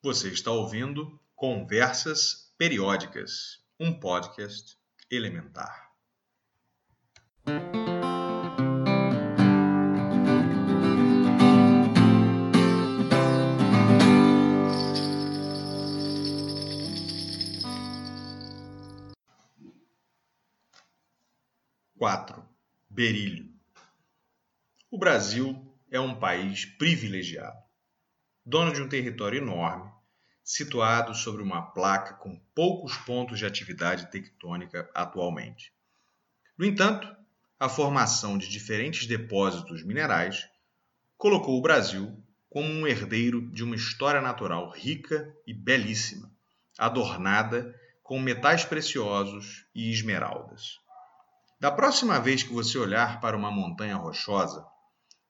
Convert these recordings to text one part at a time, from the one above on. Você está ouvindo Conversas Periódicas, um podcast elementar. Berílio. O Brasil é um país privilegiado, dono de um território enorme, situado sobre uma placa com poucos pontos de atividade tectônica atualmente. No entanto, a formação de diferentes depósitos minerais colocou o Brasil como um herdeiro de uma história natural rica e belíssima, adornada com metais preciosos e esmeraldas. Da próxima vez que você olhar para uma montanha rochosa,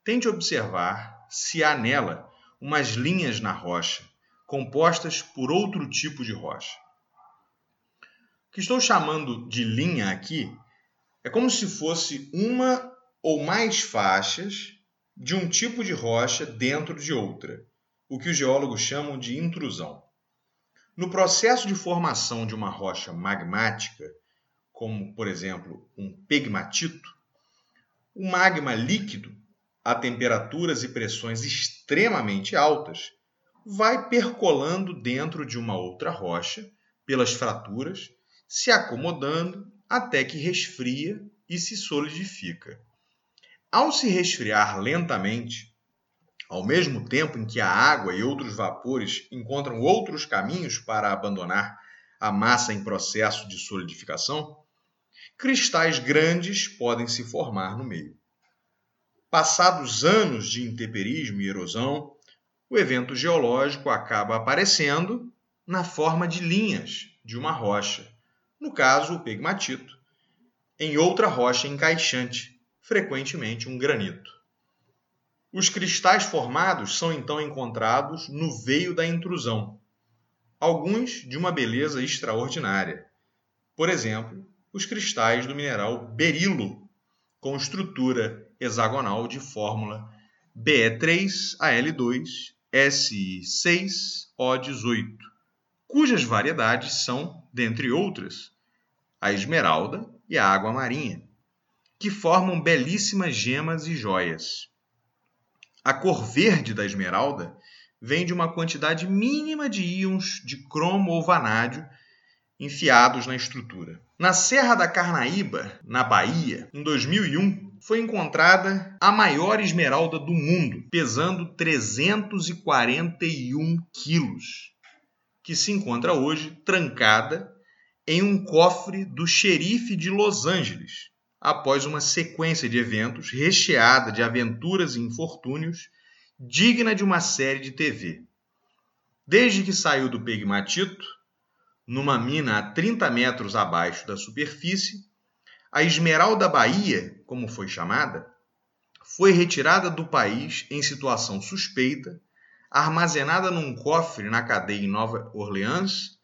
tente observar se há nela umas linhas na rocha, compostas por outro tipo de rocha. O que estou chamando de linha aqui é como se fosse uma ou mais faixas de um tipo de rocha dentro de outra, o que os geólogos chamam de intrusão. No processo de formação de uma rocha magmática, como, por exemplo, um pegmatito, o magma líquido, a temperaturas e pressões extremamente altas, vai percolando dentro de uma outra rocha, pelas fraturas, se acomodando até que resfria e se solidifica. Ao se resfriar lentamente, ao mesmo tempo em que a água e outros vapores encontram outros caminhos para abandonar a massa em processo de solidificação, cristais grandes podem se formar no meio. Passados anos de intemperismo e erosão, o evento geológico acaba aparecendo na forma de linhas de uma rocha, no caso o pegmatito, em outra rocha encaixante, frequentemente um granito. Os cristais formados são então encontrados no veio da intrusão, alguns de uma beleza extraordinária, por exemplo, os cristais do mineral berílio, com estrutura hexagonal de fórmula Be3Al2Si6O18, cujas variedades são, dentre outras, a esmeralda e a água marinha, que formam belíssimas gemas e joias. A cor verde da esmeralda vem de uma quantidade mínima de íons de cromo ou vanádio enfiados na estrutura. Na Serra da Carnaíba, na Bahia, em 2001, foi encontrada a maior esmeralda do mundo, pesando 341 quilos, que se encontra hoje trancada em um cofre do xerife de Los Angeles, após uma sequência de eventos recheada de aventuras e infortúnios, digna de uma série de TV. Desde que saiu do pegmatito, numa mina a 30 metros abaixo da superfície, a Esmeralda Bahia, como foi chamada, foi retirada do país em situação suspeita, armazenada num cofre na cadeia em Nova Orleans,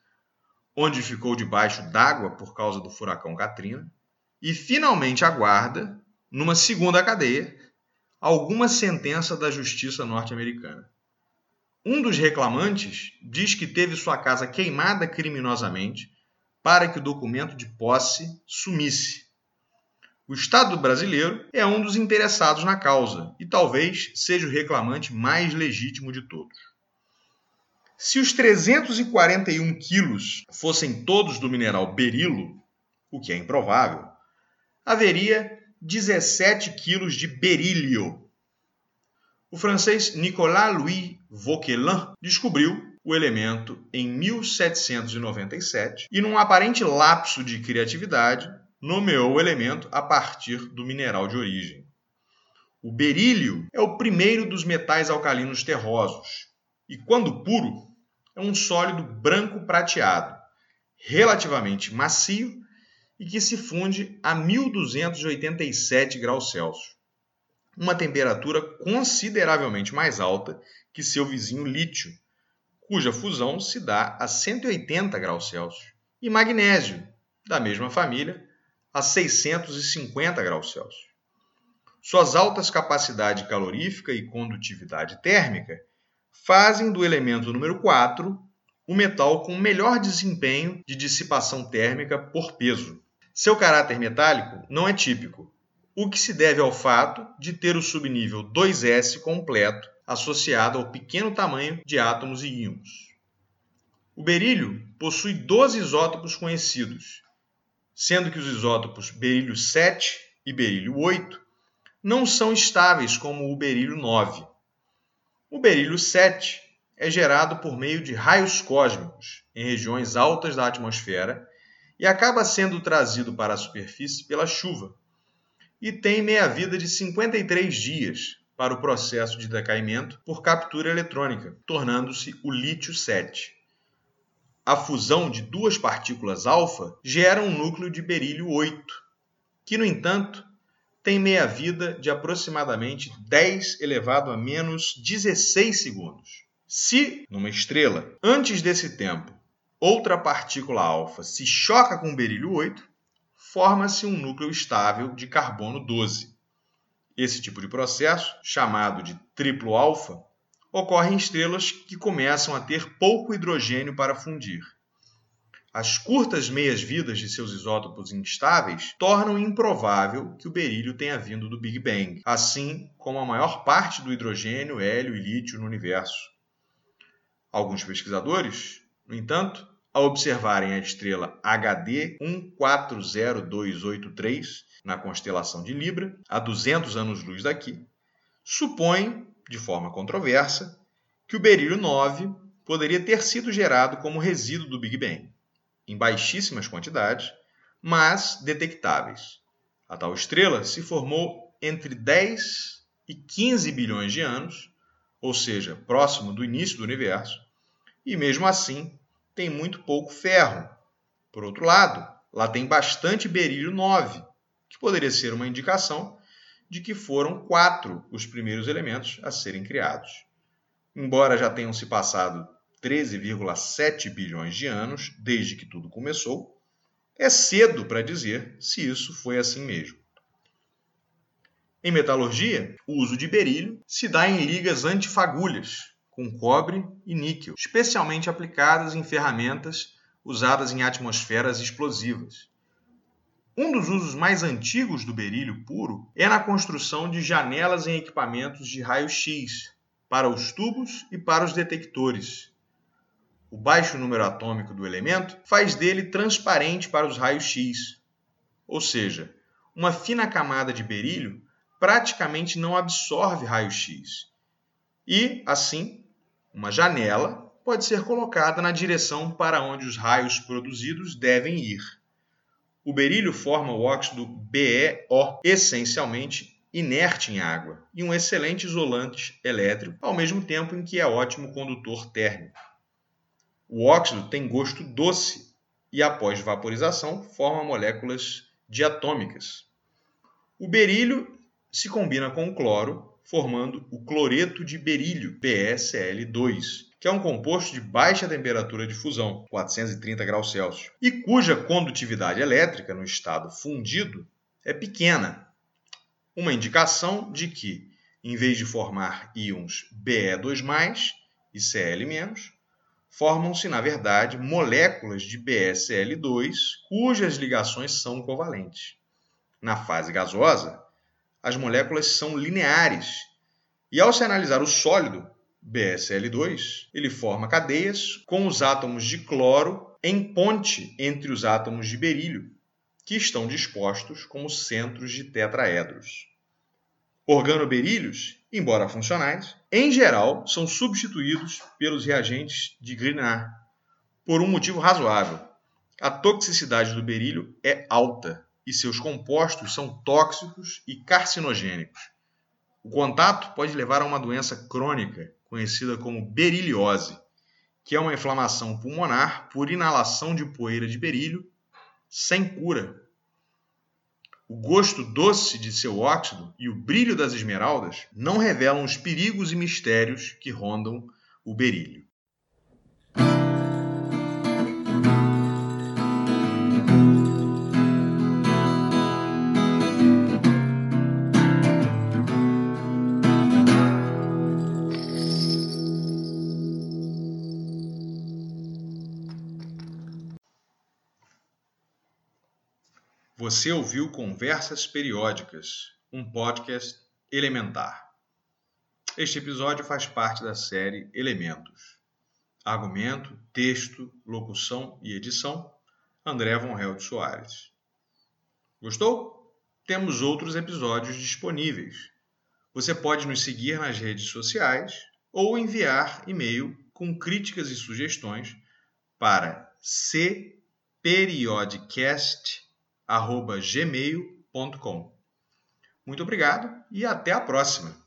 onde ficou debaixo d'água por causa do furacão Katrina, e finalmente aguarda, numa segunda cadeia, alguma sentença da justiça norte-americana. Um dos reclamantes diz que teve sua casa queimada criminosamente para que o documento de posse sumisse. O Estado brasileiro é um dos interessados na causa e talvez seja o reclamante mais legítimo de todos. Se os 341 quilos fossem todos do mineral berílio, o que é improvável, haveria 17 quilos de berílio. O francês Nicolas-Louis Vauquelin descobriu o elemento em 1797 e, num aparente lapso de criatividade, nomeou o elemento a partir do mineral de origem. O berílio é o primeiro dos metais alcalinos terrosos e, quando puro, é um sólido branco prateado, relativamente macio e que se funde a 1287 graus Celsius, uma temperatura consideravelmente mais alta que seu vizinho lítio, cuja fusão se dá a 180 graus Celsius, e magnésio, da mesma família, a 650 graus Celsius. Suas altas capacidade calorífica e condutividade térmica fazem do elemento número 4 o metal com melhor desempenho de dissipação térmica por peso. Seu caráter metálico não é típico, o que se deve ao fato de ter o subnível 2S completo associado ao pequeno tamanho de átomos e íons. O berílio possui 12 isótopos conhecidos, sendo que os isótopos berílio 7 e berílio 8 não são estáveis como o berílio 9. O berílio 7 é gerado por meio de raios cósmicos em regiões altas da atmosfera e acaba sendo trazido para a superfície pela chuva e tem meia-vida de 53 dias para o processo de decaimento por captura eletrônica, tornando-se o lítio 7. A fusão de duas partículas alfa gera um núcleo de berílio 8, que, no entanto, tem meia-vida de aproximadamente 10⁻¹⁻16 segundos. Se, numa estrela, antes desse tempo, outra partícula alfa se choca com o berílio 8, forma-se um núcleo estável de carbono 12. Esse tipo de processo, chamado de triplo alfa, ocorre em estrelas que começam a ter pouco hidrogênio para fundir. As curtas meias-vidas de seus isótopos instáveis tornam improvável que o berílio tenha vindo do Big Bang, assim como a maior parte do hidrogênio, hélio e lítio no universo. Alguns pesquisadores, no entanto, ao observarem a estrela HD 140283 na constelação de Libra, a 200 anos-luz daqui, supõem, de forma controversa, que o berílio 9 poderia ter sido gerado como resíduo do Big Bang, em baixíssimas quantidades, mas detectáveis. A tal estrela se formou entre 10 e 15 bilhões de anos, ou seja, próximo do início do universo, e mesmo assim tem muito pouco ferro. Por outro lado, lá tem bastante berílio 9, que poderia ser uma indicação de que foram 4 os primeiros elementos a serem criados. Embora já tenham se passado 13,7 bilhões de anos desde que tudo começou, é cedo para dizer se isso foi assim mesmo. Em metalurgia, o uso de berílio se dá em ligas antifagulhas, com cobre e níquel, especialmente aplicadas em ferramentas usadas em atmosferas explosivas. Um dos usos mais antigos do berílio puro é na construção de janelas em equipamentos de raio-x, para os tubos e para os detectores. O baixo número atômico do elemento faz dele transparente para os raios-x, ou seja, uma fina camada de berílio praticamente não absorve raio-x e, assim, uma janela pode ser colocada na direção para onde os raios produzidos devem ir. O berílio forma o óxido BeO, essencialmente inerte em água, e um excelente isolante elétrico, ao mesmo tempo em que é ótimo condutor térmico. O óxido tem gosto doce e, após vaporização, forma moléculas diatômicas. O berílio se combina com o cloro, formando o cloreto de berílio, PeCl2, que é um composto de baixa temperatura de fusão, 430 graus Celsius, e cuja condutividade elétrica no estado fundido é pequena. Uma indicação de que, em vez de formar íons Be2+, e Cl-, formam-se, na verdade, moléculas de BeCl2, cujas ligações são covalentes. Na fase gasosa, as moléculas são lineares, e ao se analisar o sólido, BeCl2, ele forma cadeias com os átomos de cloro em ponte entre os átomos de berílio, que estão dispostos como centros de tetraedros. Organoberílios, embora funcionais, em geral são substituídos pelos reagentes de Grignard, por um motivo razoável. A toxicidade do berílio é alta e seus compostos são tóxicos e carcinogênicos. O contato pode levar a uma doença crônica, conhecida como beriliose, que é uma inflamação pulmonar por inalação de poeira de berílio, sem cura. O gosto doce de seu óxido e o brilho das esmeraldas não revelam os perigos e mistérios que rondam o berílio. Você ouviu Conversas Periódicas, um podcast elementar. Este episódio faz parte da série Elementos. Argumento, texto, locução e edição, André Von Helde Soares. Gostou? Temos outros episódios disponíveis. Você pode nos seguir nas redes sociais ou enviar e-mail com críticas e sugestões para cperiodcast.com. Muito obrigado e até a próxima!